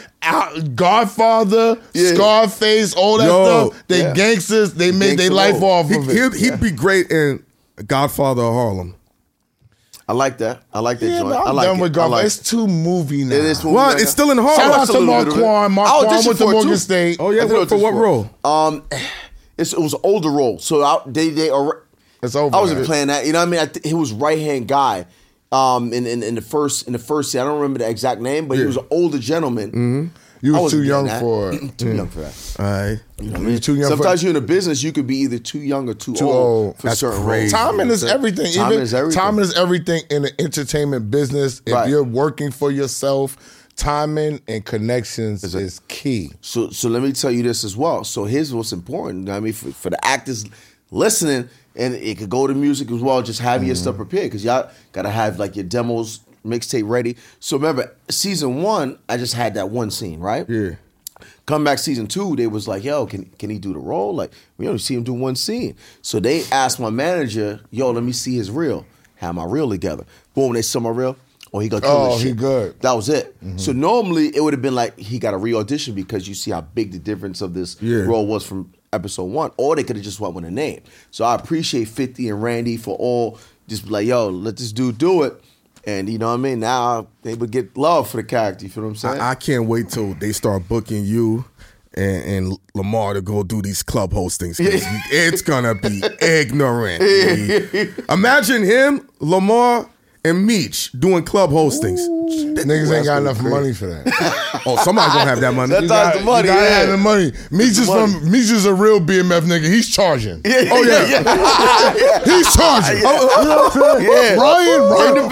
Godfather, yeah. Scarface, all that yo, stuff. They yeah. gangsters. They make their life old. off of he, it. He'd, yeah. he'd be great in Godfather of Harlem. I like that. I like that yeah, joint. I like done it. With I like it's too movie now. It is movie what? Right it's now. Still in horror. Shout out to Marquand. Marquand went to Morgan State. Oh yeah, what, for what role? Um, it's, it was an older role. So I, they they are. It's over. I wasn't right. playing that. You know what I mean? I th- he was right hand guy. Um, in, in in the first in the first scene, I don't remember the exact name, but yeah. he was an older gentleman. Mm-hmm. You was too young that. for it. Too mm. young for that. All right. You know what I mean? Too young Sometimes for you're in a business, you could be either too young or too, too old, old for That's certain roles. Timing is everything. Timing is everything. Timing is everything in the entertainment business. If right. you're working for yourself, timing and connections is, is key. So so let me tell you this as well. So here's what's important. I mean, for, for the actors listening, and it could go to music as well, just have mm. your stuff prepared because y'all got to have like your demos mixtape ready. So remember, season one, I just had that one scene, right? Yeah. Come back season two, they was like, yo, can can he do the role? Like, we only see him do one scene. So they asked my manager, yo, let me see his reel. Have my reel together. Boom, they saw my reel. Oh, he got oh, he shit. good. That was it. Mm-hmm. So normally, it would have been like, he got a re-audition because you see how big the difference of this yeah. role was from episode one. Or they could have just went with a name. So I appreciate fifty and Randy for all, just like, yo, let this dude do it. And you know what I mean? Now they would get love for the character. You feel what I'm saying? I, I can't wait till they start booking you and, and Lamar to go do these club hostings. It's going to be ignorant. Imagine him, Lamar, and Meech doing club hostings. Ooh, that, niggas ain't got enough crazy. money for that. Oh, somebody's going to have that money. That's got, the money. You gotta yeah. have the money. Meech is from, Meech is a real B M F nigga. He's charging. Yeah, oh, yeah. yeah, yeah. yeah. He's charging. Yeah. You know what I'm saying? Yeah. Ryan, Ryan,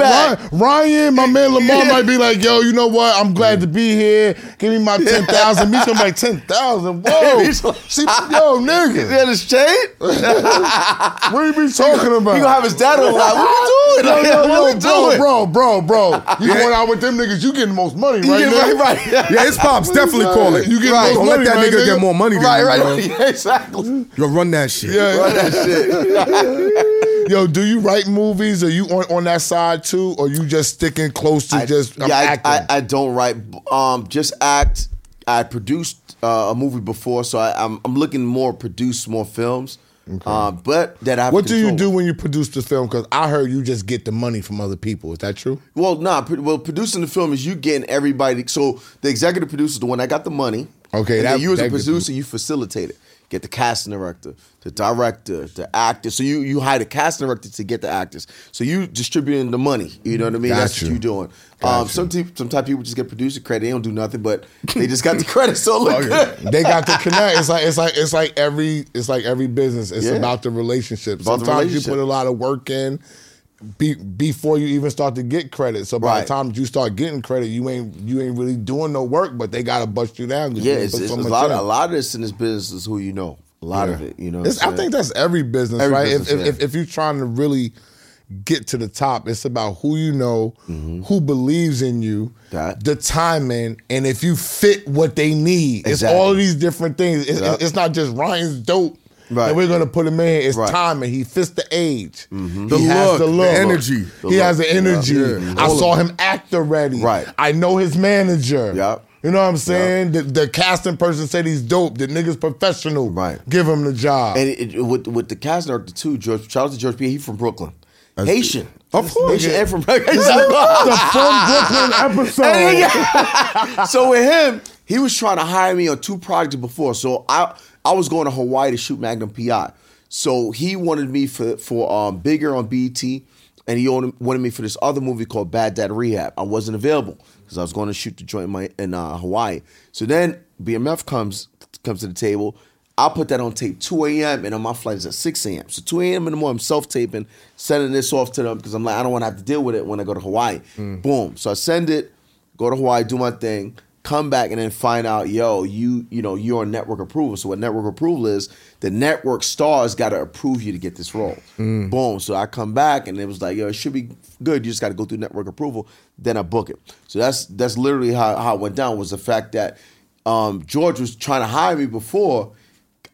Ryan, Ryan, my man Lamar yeah. might be like, yo, you know what? I'm glad yeah. to be here. Give me my ten thousand dollars. Meech going to be like, ten thousand dollars? Whoa. See, yo, nigga. Is that his chain? What you be talking about? He going to have his dad on like, what are you doing? Yo, yo, yo, yo, Bro, bro, bro, bro. You yeah. going out with them niggas, you getting the most money, right? Yeah, now. Right, right. Yeah, his pops definitely calling. You get right. Don't let that right, nigga, nigga get more money than right, you. Right, right. Yeah, exactly. Yo, run that shit. Yeah. Run that shit. Yo, do you write movies? Are you on, on that side too? Or you just sticking close to I, just yeah, acting? I, I, I don't write. Um, just act. I produced uh, a movie before, so I, I'm, I'm looking more produce more films. Okay. Uh, but that I what do you do when you produce the film? Because I heard you just get the money from other people. Is that true? Well, nah. Well, producing the film is you getting everybody. So the executive producer is the one that got the money. Okay. And that, then you as a producer, you facilitate it. Get the casting director, the director, the actor. So you, you hire the casting director to get the actors. So you distributing the money. You know what I mean? Got That's you. what you're doing. Um, some te- sometimes people just get producer credit. They don't do nothing, but they just got the credit. So look okay. good. They got the connect. It's like it's like it's like every it's like every business. It's yeah. about the relationship. About sometimes the relationship. You put a lot of work in. Be, before you even start to get credit. So by right. the time you start getting credit, you ain't you ain't really doing no work, but they gotta bust you down. Yeah, you it's, it's so a, lot of, a lot of this in this business is who you know. A lot yeah. of it, you know. I think that's every business, every right? Business, if, yeah. if if you're trying to really get to the top, it's about who you know, mm-hmm. who believes in you, that. the timing, and if you fit what they need. Exactly. It's all these different things. It's, yep. it's not just Ryan's dope. Right. And we're going to put him in. It's right. timing. He fits the age. Mm-hmm. The, he look, has the look. The energy. The he look. has the energy. Yeah. I saw him act already. Right. I know his manager. Yep. You know what I'm saying? Yeah. The, the casting person said he's dope. The nigga's professional. Right. Give him the job. And it, it, with with the casting director too, George, Charles George P. He from Brooklyn. That's Haitian. Good. Of course. Haitian and from Brooklyn. The From Brooklyn episode. So with him, he was trying to hire me on two projects before. So I I was going to Hawaii to shoot Magnum P I. So he wanted me for for um, Bigger on B E T, and he wanted me for this other movie called Bad Dad Rehab. I wasn't available because I was going to shoot the joint in, my, in uh, Hawaii. So then B M F comes comes to the table. I put that on tape two a.m. and on my flight is at six a.m. So two a.m. in the morning, I'm self-taping, sending this off to them because I'm like, I don't want to have to deal with it when I go to Hawaii. Mm. Boom. So I send it, go to Hawaii, do my thing, come back, and then find out, yo, you you know, you're on network approval. So what network approval is, the network stars got to approve you to get this role. Mm. Boom. So I come back, and it was like, yo, it should be good. You just got to go through network approval. Then I book it. So that's that's literally how, how it went down, was the fact that um, George was trying to hire me before.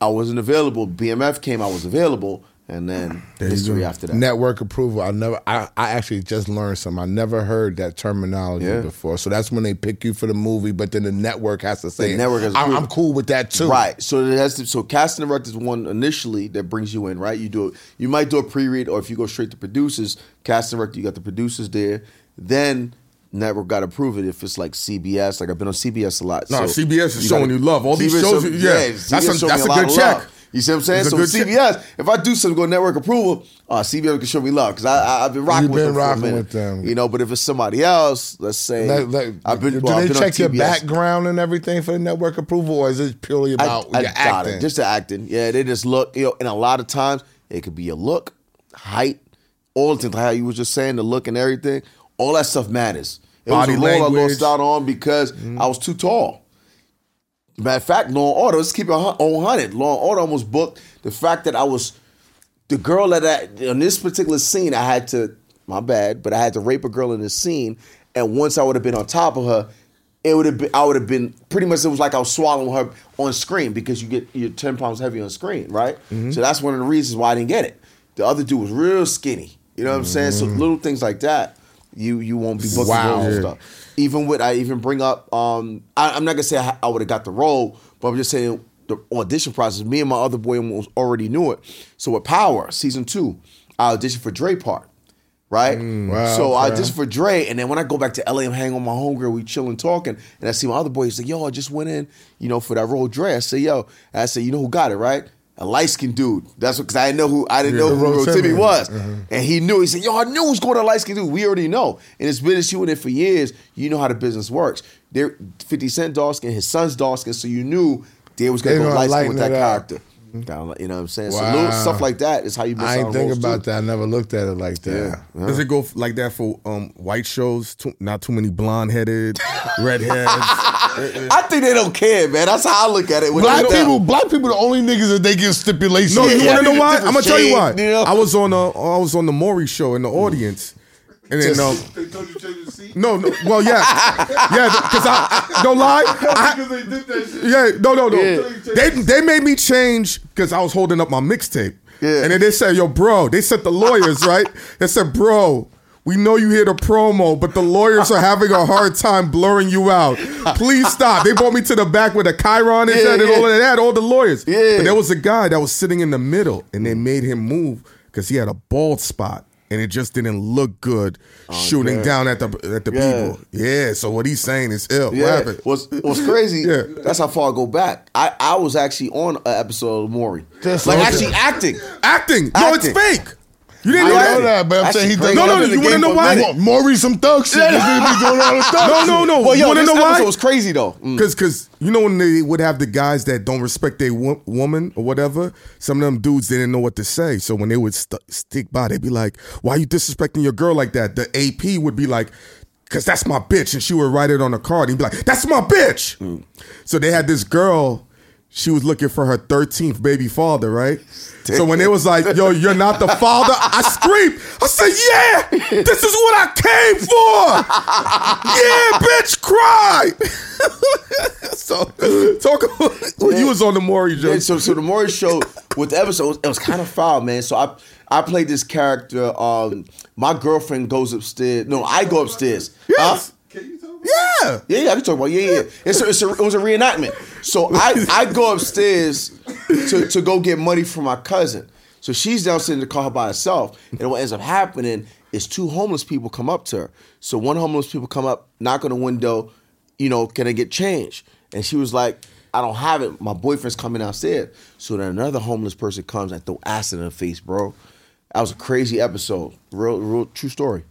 I wasn't available. B M F came, I was available, and then there history after that. Network approval. I never. I, I actually just learned something. I never heard that terminology yeah. before. So that's when they pick you for the movie, but then the network has to say, the network has I, I'm cool with that too. Right. So it has to, so casting director is one initially that brings you in, right? You do it. You might do a pre-read, or if you go straight to producers, casting director, you got the producers there. Then network got to approve it if it's like C B S. Like I've been on C B S a lot. No, so C B S is showing you love. All C B S these shows, so, you, yeah, yeah that's a, that's a, a good check. Love. You see what I'm saying? So C B S, check. If I do something, go network approval, uh, C B S can show me love because I've been rocking, with, been them rocking minute, with them. You know, but if it's somebody else, let's say let, let, I've been. Do well, they been check your background and everything for the network approval, or is it purely about I, I your acting? It. Just the acting. Yeah, they just look. You know, and a lot of times it could be your look, height, all the things. Like how you was just saying, the look and everything. All that stuff matters. It Body was a role language. I lost out on because mm-hmm. I was too tall. Matter of fact, Law and Order, let's keep it on one hundred. Law and Order almost booked. The fact that I was, the girl that I, on this particular scene, I had to, my bad, but I had to rape a girl in this scene. And once I would have been on top of her, it would have been, I would have been, pretty much it was like I was swallowing her on screen because you get, you're ten pounds heavy on screen, right? Mm-hmm. So that's one of the reasons why I didn't get it. The other dude was real skinny. You know what mm-hmm. I'm saying? So little things like that. You you won't be booking wow. roles and stuff. Even with, I even bring up, um, I, I'm not going to say I, I would have got the role, but I'm just saying the audition process, me and my other boy already knew it. So with Power, season two, I auditioned for Dre part, right? Mm, wow, so okay. I auditioned for Dre, and then when I go back to L A, I'm hanging on my homegirl, we chilling, talking, and I see my other boy, he's like, yo, I just went in, you know, for that role, Dre. I say, yo, and I say, you know who got it, right? A light skinned dude. That's because I didn't know who I didn't yeah, know who Rotimi was, mm-hmm. and he knew. He said, "Yo, I knew who was going to a light skinned dude. We already know. And it's business. You in it for years. You know how the business works. There, Fifty Cent dark skin, his son's dark skin, so you knew they was going to go light skin with that character. Down, you know what I'm saying? Wow. So little stuff like that is how you. I ain't think about too. that. I never looked at it like that. Yeah. Yeah. Does it go like that for um, white shows? Too, not too many blonde headed, redheads. I think they don't care, man. That's how I look at it. When black people, black people, the only niggas that they give stipulations. No, you yeah, want to know why? I'm gonna shade, tell you why. You know? I was on a, I was on the Maury show in the audience, mm. and then um, they told you change the seat. No, no, well, yeah, yeah, because I don't lie. I, because they did that shit. Yeah, no, no, no. Yeah. They they made me change because I was holding up my mixtape, yeah. and then they said, "Yo, bro," they sent the lawyers, right? They said, "Bro, we know you hear the promo, but the lawyers are having a hard time blurring you out. Please stop." They brought me to the back with a Chiron and, yeah, that and yeah. all of that, all the lawyers. Yeah. But there was a guy that was sitting in the middle, and they made him move because he had a bald spot, and it just didn't look good oh, shooting yeah. down at the at the yeah. people. Yeah, so what he's saying is ill. Yeah. What happened? What's, what's crazy, yeah. that's how far I go back. I, I was actually on an episode of Maury. That's like okay. actually acting. Acting. No, it's fake. You didn't know, know that, but I'm saying he does. No, no, no. You want to know why? Maury some thug shit. No, no, no. Well, yo, you want to know why? It was crazy though, because because you know when they would have the guys that don't respect their wo- woman or whatever. Some of them dudes they didn't know what to say, so when they would st- stick by, they'd be like, "Why are you disrespecting your girl like that?" The A P would be like, "Cause that's my bitch," and she would write it on a card. He'd be like, "That's my bitch." Mm. So they had this girl. She was looking for her thirteenth baby father, right? Damn. So when they was like, yo, you're not the father, I screamed. I said, yeah, this is what I came for. Yeah, bitch, cry. So talk about when yeah. you was on the Maury show. Yeah, so, so the Maury show with the episode, it was kind of foul, man. So I I played this character. Um, my girlfriend goes upstairs. No, I go upstairs. Yes. Huh? Can you tell me? Yeah. Yeah, yeah, yeah. I can talk about it. Yeah, yeah. It's a, it's a, it was a reenactment. So I, I go upstairs to, to go get money from my cousin. So she's downstairs in the car by herself. And what ends up happening is two homeless people come up to her. So one homeless people come up, knock on the window, you know, can I get change? And she was like, I don't have it. My boyfriend's coming downstairs. So then another homeless person comes. I throw acid in her face, bro. That was a crazy episode. Real, real true story.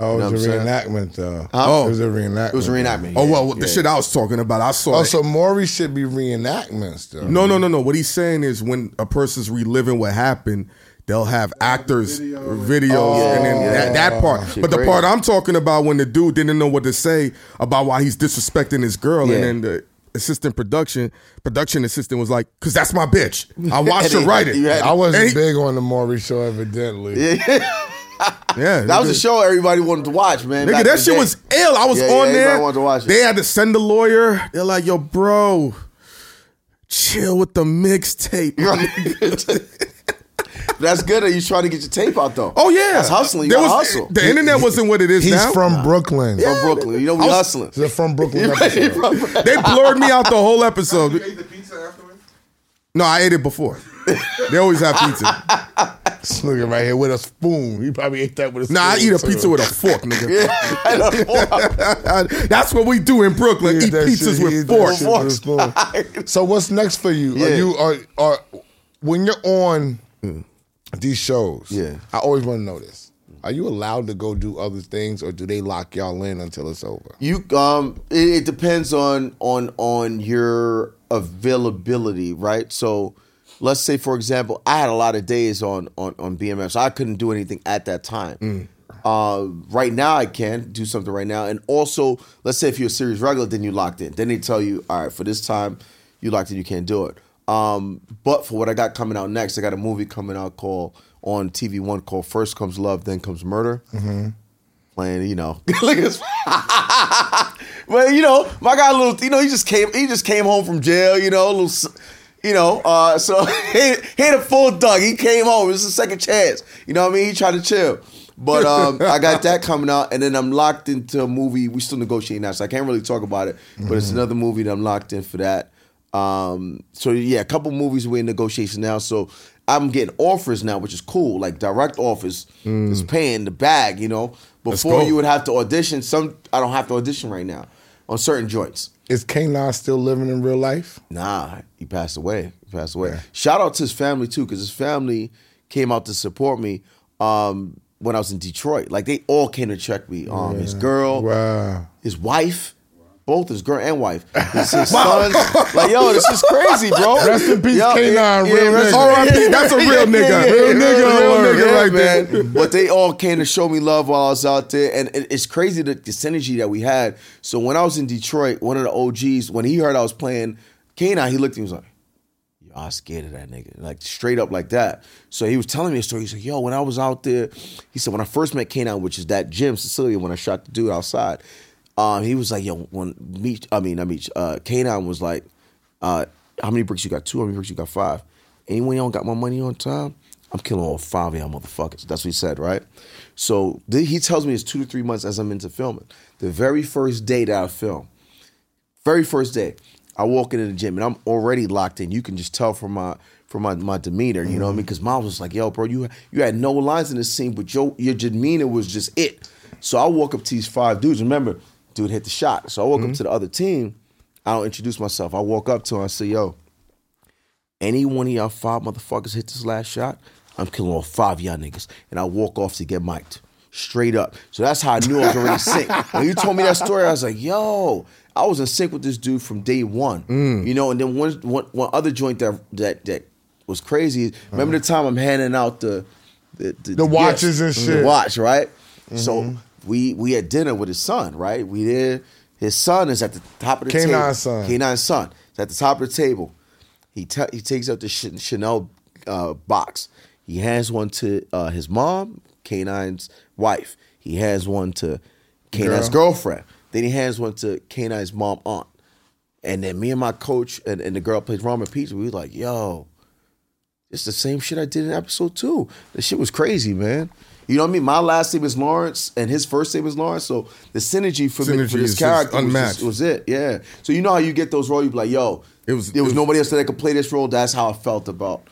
Oh, it was, uh, huh? oh, it was a reenactment. Oh, it was a reenactment. It was a reenactment. Oh, well, yeah. The shit I was talking about, I saw. Oh, it. So Maury should be reenactments, though. No, no, no, no. What he's saying is when a person's reliving what happened, they'll have actors' Video. videos oh, yeah, and then yeah. that, that part. Shit but the crazy. part I'm talking about when the dude didn't know what to say about why he's disrespecting his girl, yeah. and then the assistant production production assistant was like, because that's my bitch. I watched her write it. I wasn't he, big on the Maury show, evidently. Yeah. Yeah, that was did. a show everybody wanted to watch, man. Nigga, that shit day. was ill. I was yeah, on yeah, there. Wanted to watch it. They had to send a lawyer. They're like, yo, bro, chill with the mixtape. That's good that you're trying to get your tape out, though. Oh, yeah. That's hustling. You got hustle. The internet wasn't what it is He's now. He's from Brooklyn. Yeah. From Brooklyn. You know, we was, hustling. They're from Brooklyn. They blurred me out the whole episode. Did you eat the pizza afterwards? No, I ate it before. They always have pizza. This nigga right here with a spoon. He probably ate that with a spoon. Nah, I eat a too. pizza with a fork, nigga. Yeah, that's what we do in Brooklyn. Eat pizzas shit. with forks. Fork. Spoon. So what's next for you? Yeah. Are you are, are when you're on mm. these shows? Yeah. I always want to know this. Are you allowed to go do other things, or do they lock y'all in until it's over? You um, it, it depends on on on your availability, right? So. Let's say, for example, I had a lot of days on on, on B M F, so I couldn't do anything at that time. Mm. Uh, right now, I can do something right now. And also, let's say if you're a series regular, then you locked in. Then they tell you, all right, for this time, you locked in, you can't do it. Um, but for what I got coming out next, I got a movie coming out called on T V One called First Comes Love, Then Comes Murder. Mm-hmm. Playing, you know, look at this. But you know, my guy, little, you know, he just came, he just came home from jail, you know, a little. You know, uh, so he, he had a full dunk. He came home. It was his second chance. You know what I mean? He tried to chill. But um, I got that coming out, and then I'm locked into a movie. We're still negotiating now, so I can't really talk about it. But mm-hmm. it's another movie that I'm locked in for that. Um, so, yeah, a couple movies we're in negotiation now. So I'm getting offers now, which is cool. Like, direct offers mm. is paying the bag, you know. Before you would have to audition. Some I don't have to audition right now on certain joints. Is K nine still living in real life? Nah, he passed away. He passed away. Yeah. Shout out to his family, too, because his family came out to support me um, when I was in Detroit. Like, they all came to check me. Um, yeah. His girl, wow. his wife, both his girl and wife. His, his sons. Like, yo, this is crazy, bro. Rest in peace, yo, K nine, yeah, real yeah, nigga. R I P, that's a real yeah, nigga. Yeah, yeah, real yeah, nigga, real, real, real nigga yeah, right man. there. But they all came to show me love while I was out there. And it's crazy the, the synergy that we had. So when I was in Detroit, one of the O Gs, when he heard I was playing K nine, he looked at me and was like, yo, I was scared of that nigga. Like, straight up like that. So he was telling me a story. He said, yo, when I was out there, he said, when I first met K nine, which is that gym, Cecilia, when I shot the dude outside, Um, he was like, yo, when me, I mean, I mean, uh, K nine was like, uh, how many bricks you got? Two, how many bricks you got? Five. Anyone y'all got my money on time? I'm killing all five of y'all motherfuckers. That's what he said, right? So th- he tells me it's two to three months as I'm into filming. The very first day that I film, very first day, I walk into the gym and I'm already locked in. You can just tell from my from my, my demeanor, you mm-hmm. know what I mean? Because Miles was like, yo, bro, you you had no lines in this scene, but your, your demeanor was just it. So I walk up to these five dudes. Remember, dude hit the shot. So I walk mm-hmm. up to the other team. I don't introduce myself. I walk up to him. I say, yo, any one of y'all five motherfuckers hit this last shot, I'm killing all five of y'all niggas. And I walk off to get mic'd. Straight up. So that's how I knew I was already sick. When you told me that story, I was like, yo, I was in sync with this dude from day one. Mm. You know, and then one, one, one other joint that that that was crazy. Remember uh. the time I'm handing out the... The, the, the, the watches yes, and shit. The watch, right? Mm-hmm. So... We we had dinner with his son, right? We there. His son is at the top of the K nine table. K nine son. K nine son is at the top of the table. He t- he takes out the Ch- Chanel uh, box. He hands one to uh, his mom, K nine's wife. He hands one to K nine's Girl. girlfriend. Then he hands one to K nine's mom, aunt. And then me and my coach and, and the girl plays Ramen Pizza. We was like, yo, it's the same shit I did in episode two. That shit was crazy, man. You know what I mean? My last name is Lawrence, and his first name is Lawrence. So the synergy for, synergy me, for this character was, just, was it. Yeah. So you know how you get those roles. You be like, yo, it was, there was, was nobody else that could play this role. That's how I felt about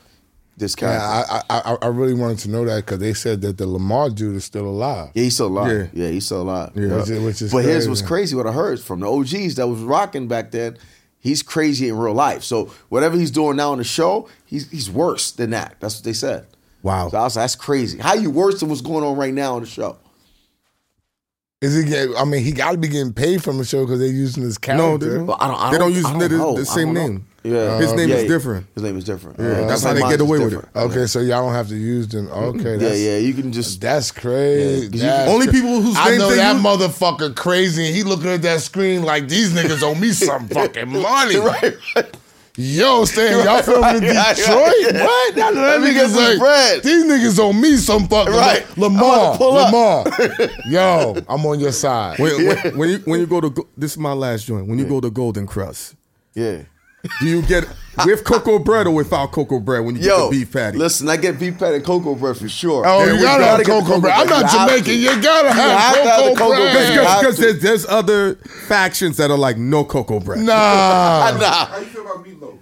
this character. Yeah, I, I I really wanted to know that because they said that the Lamar dude is still alive. Yeah, he's still alive. Yeah, yeah he's still alive. Yeah, which is, which is but crazy. His was crazy. What I heard from the O Gs that was rocking back then. He's crazy in real life. So whatever he's doing now on the show, he's he's worse than that. That's what they said. Wow. So I was like, that's crazy. How you worse than what's going on right now on the show? Is he? Get, I mean, he got to be getting paid from the show because they're using his character. No, but I don't, I don't, they don't use I don't the, the same name. Yeah, his name yeah, is yeah. different. His name is different. Yeah, uh, that's how they get away with it. Okay, yeah. So y'all don't have to use them. Okay, that's, yeah, yeah, you can just. That's crazy. Yeah, that's only crazy. People whose names I know they that use? Motherfucker crazy, and he looking at that screen like these niggas owe me some fucking money. Right, right. Yo, Stan, y'all filming in right, Detroit? Right, yeah. What? That, that niggas like bread. These niggas owe me some fucking right. Like, Lamar, Lamar. Yo, I'm on your side. When, yeah. when, when you when you go to this is my last joint. When you yeah. go to Golden Crust, yeah. Do you get with cocoa bread or without cocoa bread when you Yo, get the beef patty? Listen, I get beef patty and cocoa bread for sure. Oh, man, you gotta, gotta have cocoa, cocoa bread. bread. I'm not Jamaican. You gotta have, you have cocoa, cocoa bread. Because there's, there's other factions that are like, no cocoa bread. Nah. nah. How you feel about meatloaf?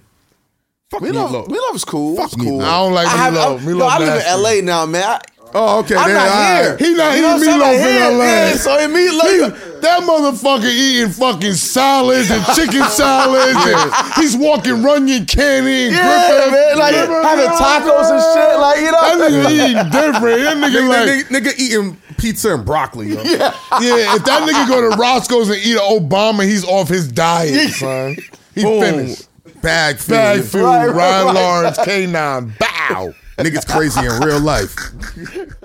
Fuck meatloaf. Meatloaf is cool. Fuck meatloaf. Cool. I don't like meatloaf. Meatloaf no, I live in L A now, man. I, Oh, okay. I'm not right. here. He not eating meatloaf in L A. Yeah, so in meatloaf, that motherfucker eating fucking salads and chicken salads, and he's walking Runyon Candy and yeah, Griffin, man, like Griffin, having tacos and shit, like you know. That nigga eating different. That nigga like nigga, nigga, nigga eating pizza and broccoli. Yo. Yeah, yeah. If that nigga go to Roscoe's and eat an Obama, he's off his diet. Son. He Boom. finished. Bag food, bag food. Right, Rayan right. Lawrence, K nine, bow. Niggas crazy in real life.